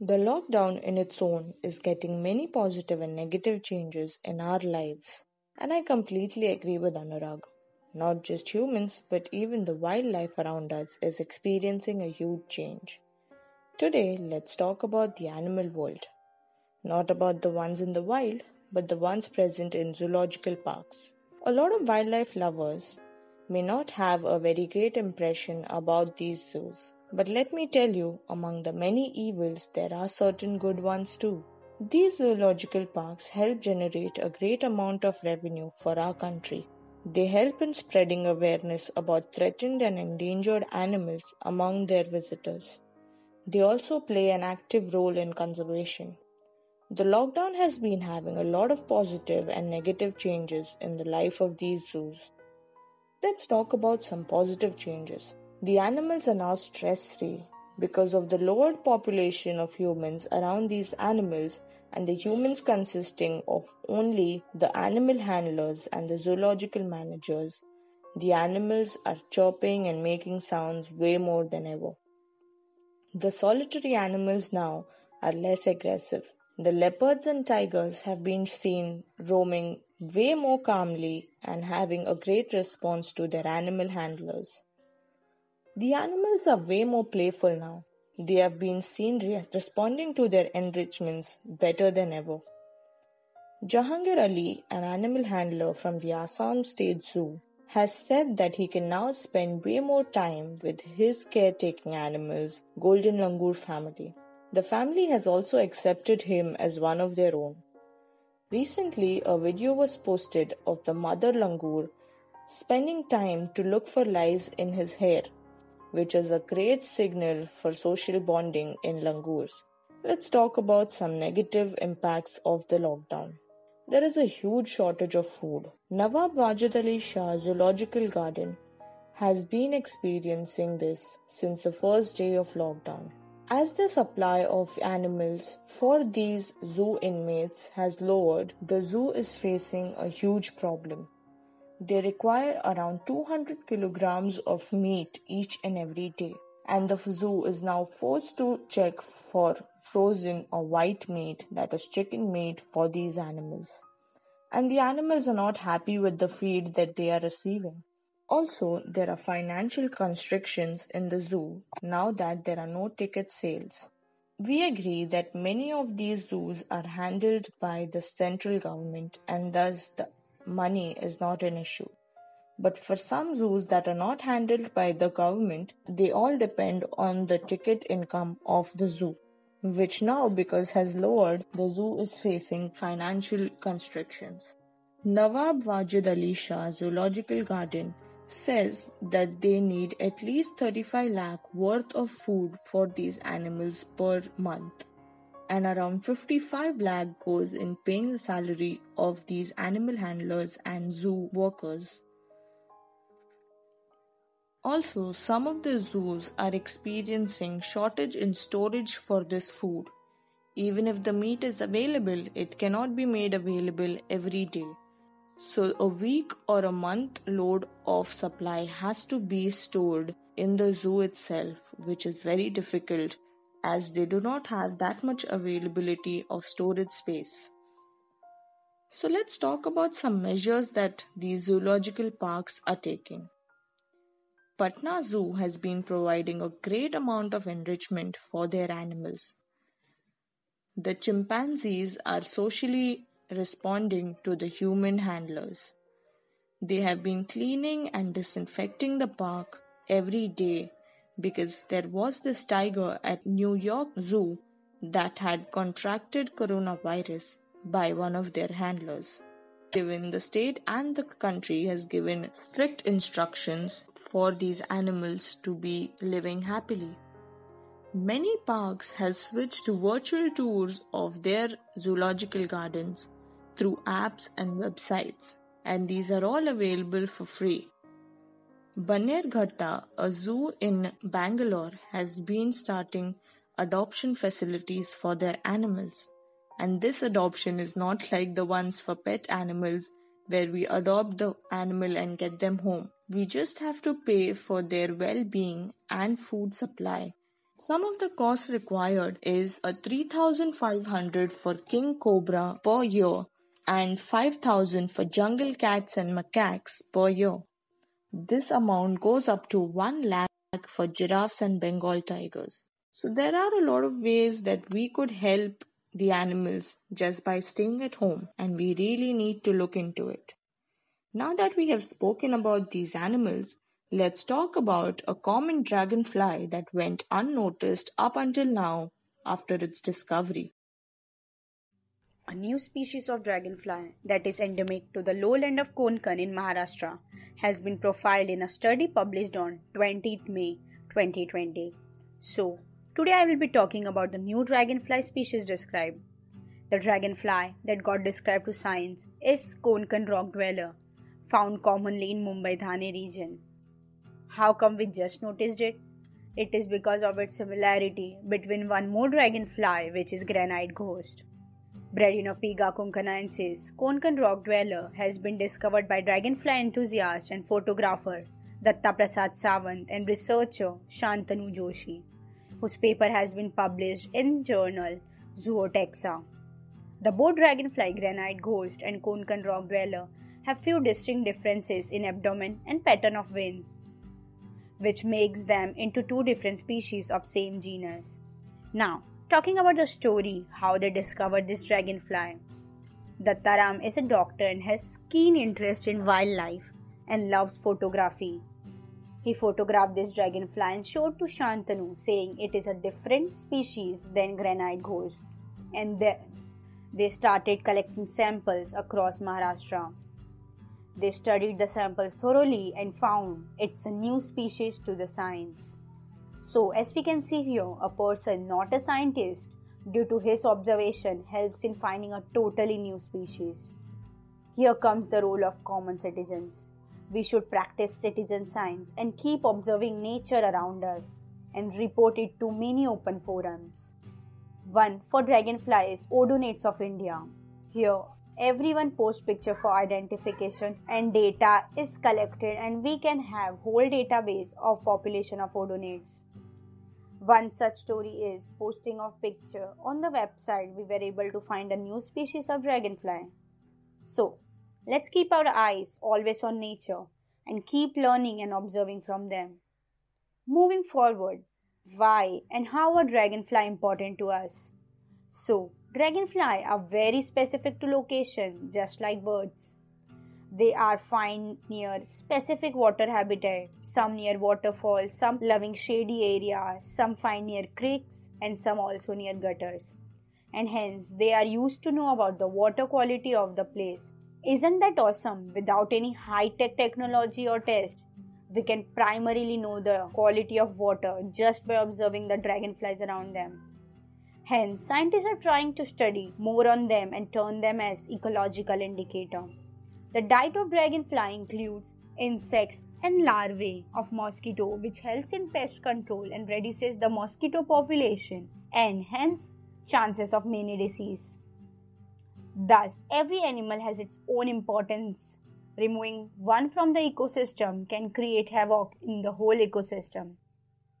The lockdown in its own is getting many positive and negative changes in our lives. And I completely agree with Anurag. Not just humans, but even the wildlife around us is experiencing a huge change. Today, let's talk about the animal world. Not about the ones in the wild, but the ones present in zoological parks. A lot of wildlife lovers may not have a very great impression about these zoos. But let me tell you, among the many evils, there are certain good ones too. These zoological parks help generate a great amount of revenue for our country. They help in spreading awareness about threatened and endangered animals among their visitors. They also play an active role in conservation. The lockdown has been having a lot of positive and negative changes in the life of these zoos. Let's talk about some positive changes. The animals are now stress-free because of the lowered population of humans around these animals, and the humans consisting of only the animal handlers and the zoological managers. The animals are chirping and making sounds way more than ever. The solitary animals now are less aggressive. The leopards and tigers have been seen roaming way more calmly and having a great response to their animal handlers. The animals are way more playful now. They have been seen re- responding to their enrichments better than ever. Jahangir Ali, an animal handler from the Assam State Zoo, has said that he can now spend way more time with his caretaking animals, Golden Langur family. The family has also accepted him as one of their own. Recently, a video was posted of the mother langur spending time to look for lice in his hair, which is a great signal for social bonding in langurs. Let's talk about some negative impacts of the lockdown. There is a huge shortage of food. Nawab Wajid Ali Shah Zoological Garden has been experiencing this since the first day of lockdown. As the supply of animals for these zoo inmates has lowered, the zoo is facing a huge problem. They require around two hundred kilograms of meat each and every day, and the zoo is now forced to check for frozen or white meat, that is chicken meat, for these animals. And the animals are not happy with the feed that they are receiving. Also, there are financial constrictions in the zoo now that there are no ticket sales. We agree that many of these zoos are handled by the central government, and thus the money is not an issue. But for some zoos that are not handled by the government, they all depend on the ticket income of the zoo, which now, because has lowered, the zoo is facing financial constrictions. Nawab Wajid Ali Shah Zoological Garden says that they need at least thirty-five lakh worth of food for these animals per month. And around fifty-five lakh goes in paying the salary of these animal handlers and zoo workers. Also, some of the zoos are experiencing shortage in storage for this food. Even if the meat is available, it cannot be made available every day. So a week or a month load of supply has to be stored in the zoo itself, which is very difficult, as they do not have that much availability of storage space. So let's talk about some measures that these zoological parks are taking. Patna Zoo has been providing a great amount of enrichment for their animals. The chimpanzees are socially responding to the human handlers. They have been cleaning and disinfecting the park every day, because there was this tiger at New York Zoo that had contracted coronavirus by one of their handlers. Given the state and the country has given strict instructions for these animals to be living happily. Many parks have switched to virtual tours of their zoological gardens through apps and websites, and these are all available for free. Banerghatta, a zoo in Bangalore, has been starting adoption facilities for their animals. And this adoption is not like the ones for pet animals where we adopt the animal and get them home. We just have to pay for their well-being and food supply. Some of the costs required is a three thousand five hundred dollars for king cobra per year and five thousand dollars for jungle cats and macaques per year. This amount goes up to one lakh for giraffes and Bengal tigers. So there are a lot of ways that we could help the animals just by staying at home, and we really need to look into it. Now that we have spoken about these animals, let's talk about a common dragonfly that went unnoticed up until now after its discovery. A new species of dragonfly that is endemic to the lowland of Konkan in Maharashtra has been profiled in a study published on twentieth of May twenty twenty. So, today I will be talking about the new dragonfly species described. The dragonfly that got described to science is Konkan rock dweller, found commonly in Mumbai-Thane region. How come we just noticed it? It is because of its similarity between one more dragonfly, which is granite ghost. Bredinopiga konkanensis, Konkan rock dweller, has been discovered by dragonfly enthusiast and photographer Datta Prasad Savant and researcher Shantanu Joshi, whose paper has been published in journal Zootexa. The both dragonfly granite ghost and Konkan rock dweller have few distinct differences in abdomen and pattern of wings, which makes them into two different species of same genus. Now, talking about the story, how they discovered this dragonfly. Dattaram is a doctor and has keen interest in wildlife and loves photography. He photographed this dragonfly and showed to Shantanu, saying it is a different species than granite ghost. And then they started collecting samples across Maharashtra. They studied the samples thoroughly and found it's a new species to the science. So, as we can see here, a person not a scientist, due to his observation, helps in finding a totally new species. Here comes the role of common citizens. We should practice citizen science and keep observing nature around us and report it to many open forums. One for dragonflies, Odonates of India. Here, everyone posts picture for identification and data is collected, and we can have whole database of population of odonates. One such story is posting of picture on the website. We were able to find a new species of dragonfly. So, let's keep our eyes always on nature and keep learning and observing from them. Moving forward, why and how are dragonfly important to us? So, dragonfly are very specific to location, just like birds. They are found near specific water habitat, some near waterfalls, some loving shady areas, some find near creeks, and some also near gutters. And hence, they are used to know about the water quality of the place. Isn't that awesome? Without any high-tech technology or test, we can primarily know the quality of water just by observing the dragonflies around them. Hence, scientists are trying to study more on them and turn them as ecological indicator. The diet of dragonfly includes insects and larvae of mosquito, which helps in pest control and reduces the mosquito population and hence chances of many diseases. Thus, every animal has its own importance. Removing one from the ecosystem can create havoc in the whole ecosystem.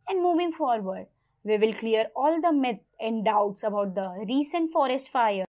And moving forward, we will clear all the myths and doubts about the recent forest fire.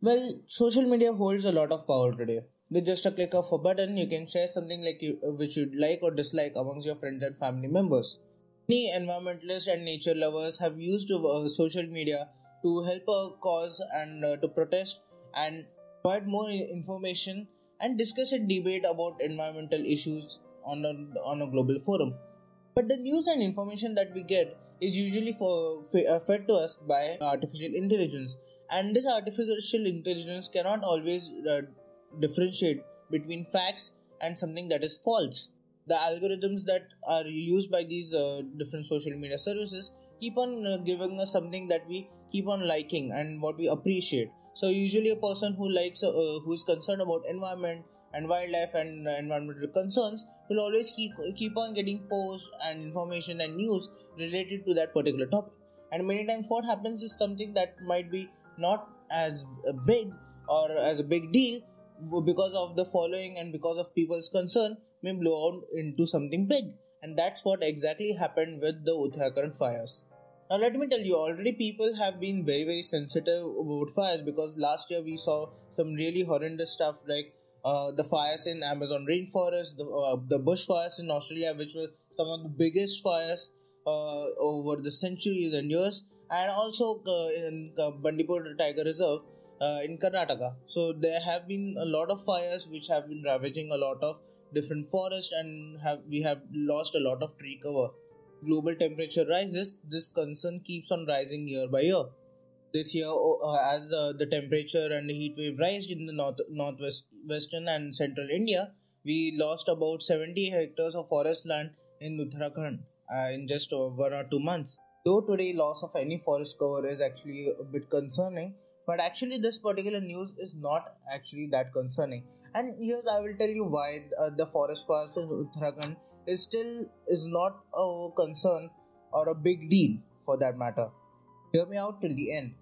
Well, social media holds a lot of power today. With just a click of a button, you can share something like you, which you'd like or dislike amongst your friends and family members. Many environmentalists and nature lovers have used uh, social media to help a cause and uh, to protest and provide more information and discuss and debate about environmental issues on a, on a global forum. But the news and information that we get is usually for, fed to us by artificial intelligence, and this artificial intelligence cannot always Uh, differentiate between facts and something that is false. The algorithms that are used by these uh, different social media services keep on uh, giving us something that we keep on liking and what we appreciate. So usually a person who likes, uh, who is concerned about environment and wildlife and environmental concerns will always keep, keep on getting posts and information and news related to that particular topic. And many times what happens is something that might be not as big or as a big deal because of the following and because of people's concern may blow out into something big. And that's what exactly happened with the Uttarakhand fires. Now let me tell you, already people have been very very sensitive about fires because last year we saw some really horrendous stuff like uh, the fires in Amazon rainforest, the, uh, the bush fires in Australia, which were some of the biggest fires uh, over the centuries and years, and also uh, in uh, Bangalore Tiger Reserve uh, in Karnataka. So there have been a lot of fires which have been ravaging a lot of different forests, and have we have lost a lot of tree cover. Global temperature rises, this concern keeps on rising year by year. This year, uh, as uh, the temperature and the heat wave rise in the north northwest western and central India, we lost about seventy hectares of forest land in Uttarakhand uh, in just uh, one or two months. Though today loss of any forest cover is actually a bit concerning, but actually this particular news is not actually that concerning. And here's I will tell you why uh, the forest fires in Uttarakhand is still is not a concern or a big deal for that matter. Hear me out till the end.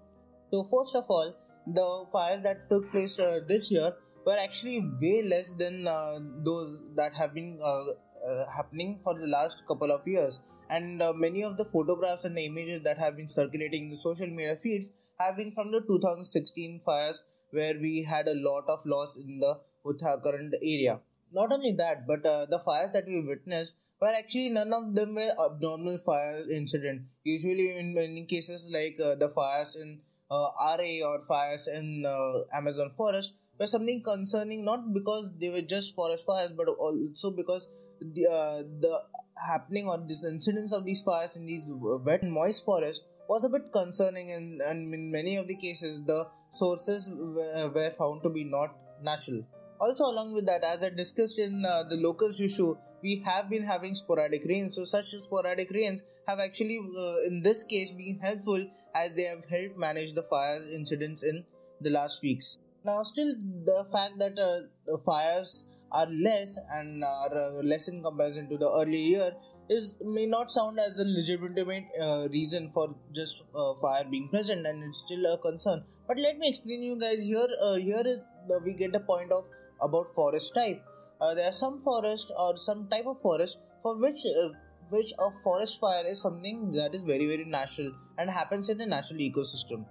So first of all, the fires that took place uh, this year were actually way less than uh, those that have been uh, uh, happening for the last couple of years. And uh, many of the photographs and the images that have been circulating in the social media feeds have been from the two thousand sixteen fires, where we had a lot of loss in the Uttarakhand area. Not only that, but uh, the fires that we witnessed were actually none of them were abnormal fire incident. Usually in many cases like uh, the fires in uh, R A or fires in uh, Amazon forest were something concerning, not because they were just forest fires, but also because the, uh, the happening or this incidence of these fires in these wet and moist forests was a bit concerning, and, and in many of the cases the sources were, were found to be not natural. Also, along with that, as I discussed in uh, the locals issue, we have been having sporadic rains. So such sporadic rains have actually uh, in this case been helpful, as they have helped manage the fire incidents in the last weeks. Now still the fact that uh, the fires are less and are uh, less in comparison to the earlier year is may not sound as a legitimate uh, reason for just uh, fire being present, and it's still a concern. But let me explain you guys here. Uh, here is uh, we get the point of about forest type. Uh, there are some forest or some type of forest for which uh, which a forest fire is something that is very very natural and happens in the natural ecosystem.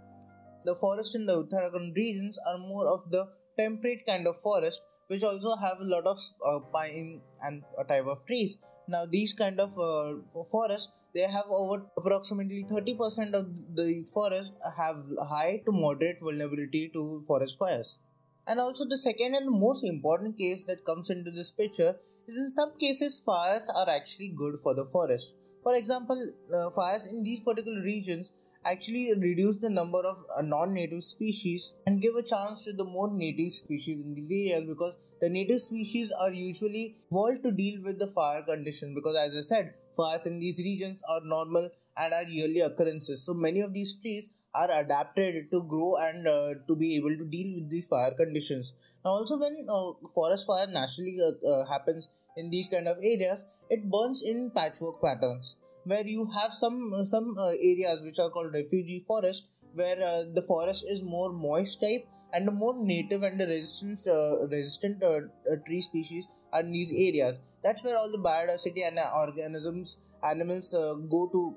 The forests in the Uttarakhand regions are more of the temperate kind of forest, which also have a lot of uh, pine and a type of trees. Now these kind of uh, forests, they have over approximately thirty percent of these forests have high to moderate vulnerability to forest fires. And also the second and most important case that comes into this picture is in some cases fires are actually good for the forest. For example, uh, fires in these particular regions actually reduce the number of uh, non-native species and give a chance to the more native species in these areas, because the native species are usually evolved to deal with the fire condition, because as I said, fires in these regions are normal and are yearly occurrences. So many of these trees are adapted to grow and uh, to be able to deal with these fire conditions. Now also when uh, forest fire naturally uh, uh, happens in these kind of areas, it burns in patchwork patterns, where you have some some uh, areas which are called refugee forest, where uh, the forest is more moist type and the more native and the resistant uh, resistant uh, uh, tree species are in these areas. That's where all the biodiversity and organisms animals uh, go to,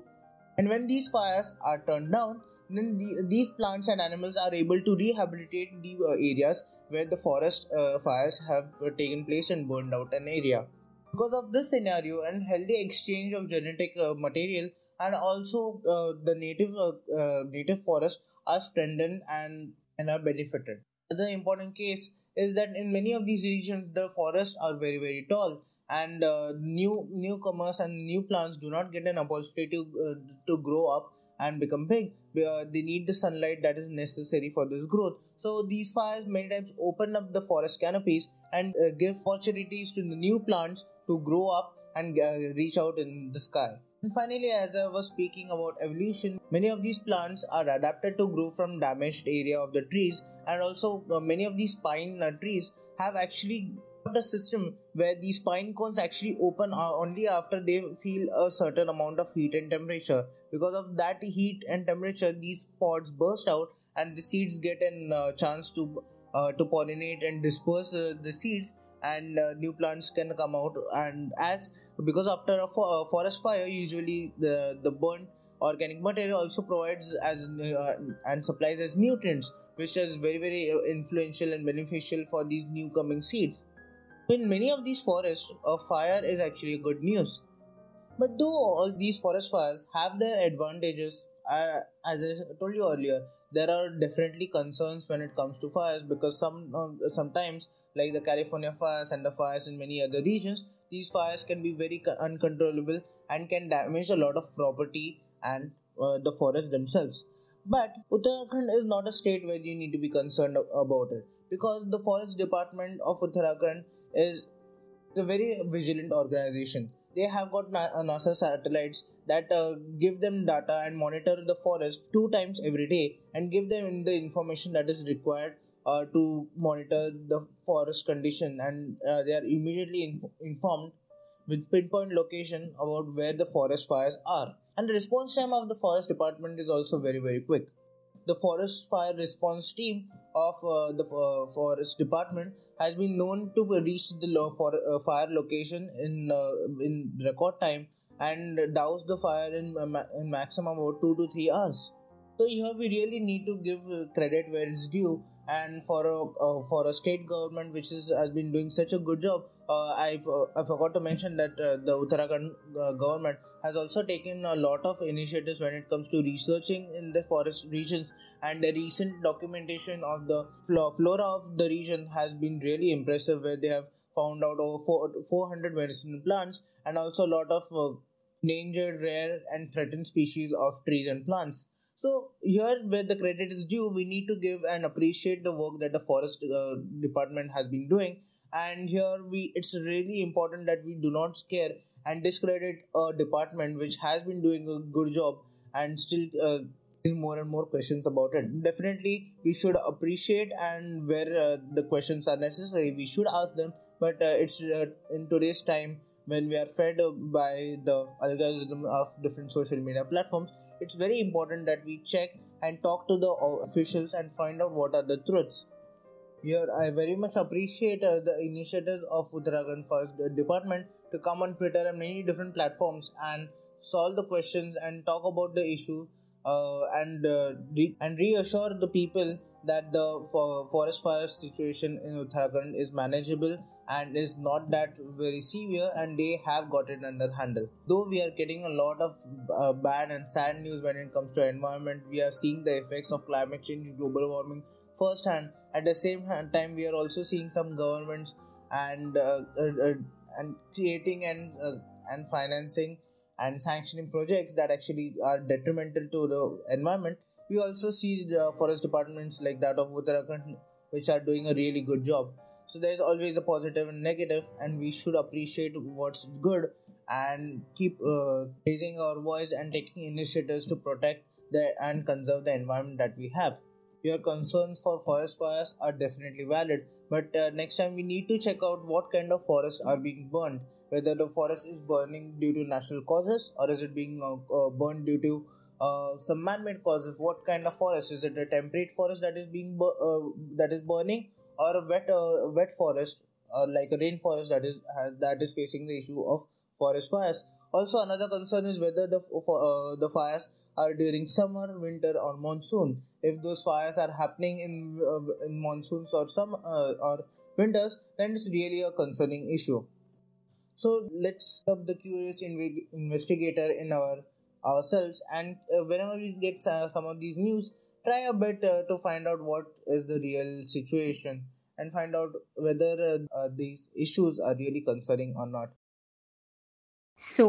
and when these fires are turned down, then the, these plants and animals are able to rehabilitate the uh, areas where the forest uh, fires have uh, taken place and burned out an area. Because of this scenario and healthy exchange of genetic uh, material, and also uh, the native uh, uh, native forests are strengthened and, and are benefited. Another important case is that in many of these regions the forests are very very tall, and uh, new newcomers and new plants do not get an opportunity to, uh, to grow up and become big. Uh, they need the sunlight that is necessary for this growth. So these fires many times open up the forest canopies and uh, give opportunities to the new plants to grow up and uh, reach out in the sky. And finally, as I was speaking about evolution, many of these plants are adapted to grow from damaged area of the trees, and also uh, many of these pine uh, trees have actually got a system where these pine cones actually open uh, only after they feel a certain amount of heat and temperature. Because of that heat and temperature, these pods burst out and the seeds get a uh, chance to uh, to pollinate and disperse uh, the seeds, and uh, new plants can come out. And as Because after a fo- forest fire, usually the, the burnt organic material also provides as uh, and supplies as nutrients, which is very very influential and beneficial for these new coming seeds. In many of these forests, a fire is actually good news. But though all these forest fires have their advantages, uh, as I told you earlier, there are definitely concerns when it comes to fires, because some uh, sometimes, like the California fires and the fires in many other regions, these fires can be very uncontrollable and can damage a lot of property and uh, the forests themselves. But Uttarakhand is not a state where you need to be concerned about it, because the Forest Department of Uttarakhand is a very vigilant organization. They have got NASA satellites that uh, give them data and monitor the forest two times every day and give them the information that is required Uh, to monitor the forest condition, and uh, they are immediately inf- informed with pinpoint location about where the forest fires are. And the response time of the forest department is also very very quick. The forest fire response team of uh, the uh, forest department has been known to reach the low for, uh, fire location in uh, in record time and douse the fire in, uh, in maximum about two to three hours. So here we really need to give credit where it's due. And for a uh, for a state government which is has been doing such a good job, uh, I've uh, I forgot to mention that uh, the Uttarakhand uh, government has also taken a lot of initiatives when it comes to researching in the forest regions, and the recent documentation of the flora of the region has been really impressive, where they have found out over four hundred medicinal plants and also a lot of uh, endangered, rare and threatened species of trees and plants. So here where the credit is due, we need to give and appreciate the work that the forest uh, department has been doing. And here we it's really important that we do not scare and discredit a department which has been doing a good job and still uh, more and more questions about it. Definitely we should appreciate, and where uh, the questions are necessary, we should ask them. But uh, it's uh, in today's time when we are fed by the algorithm of different social media platforms, it's very important that we check and talk to the officials and find out what are the truths. Here, I very much appreciate uh, the initiatives of Uttarakhand Forest Department to come on Twitter and many different platforms and solve the questions and talk about the issue uh, and uh, re- and reassure the people that the for- forest fire situation in Uttarakhand is manageable and is not that very severe, and they have got it under handle. Though we are getting a lot of uh, bad and sad news when it comes to environment, we are seeing the effects of climate change, global warming firsthand. At the same time, we are also seeing some governments and uh, uh, and creating and uh, and financing and sanctioning projects that actually are detrimental to the environment. We also see the forest departments like that of Uttarakhand, which are doing a really good job. So there is always a positive and negative, and we should appreciate what's good and keep uh, raising our voice and taking initiatives to protect the and conserve the environment that we have. Your concerns for forest fires are definitely valid, but uh, next time we need to check out what kind of forests are being burned, whether the forest is burning due to natural causes or is it being uh, uh, burned due to Uh, some man-made causes. What kind of forest is it? A temperate forest that is being bu- uh, that is burning, or a wet uh, wet forest, or like a rainforest that is uh, that is facing the issue of forest fires. Also, another concern is whether the uh, the fires are during summer, winter, or monsoon. If those fires are happening in uh, in monsoons or some uh, or winters, then it's really a concerning issue. So let's up the curious inv- investigator in our. ourselves, and uh, whenever we get uh, some of these news, try a bit uh, to find out what is the real situation and find out whether uh, uh, these issues are really concerning or not. So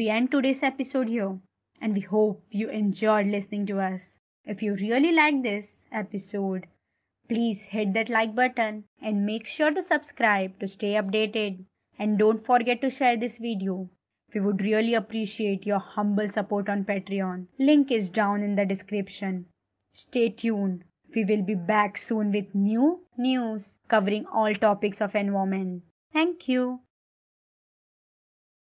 we end today's episode here, and we hope you enjoyed listening to us. If you really like this episode, please hit that like button and make sure to subscribe to stay updated, and don't forget to share this video We would really appreciate your humble support on Patreon. Link is down in the description. Stay tuned. We will be back soon with new news covering all topics of environment. Thank you.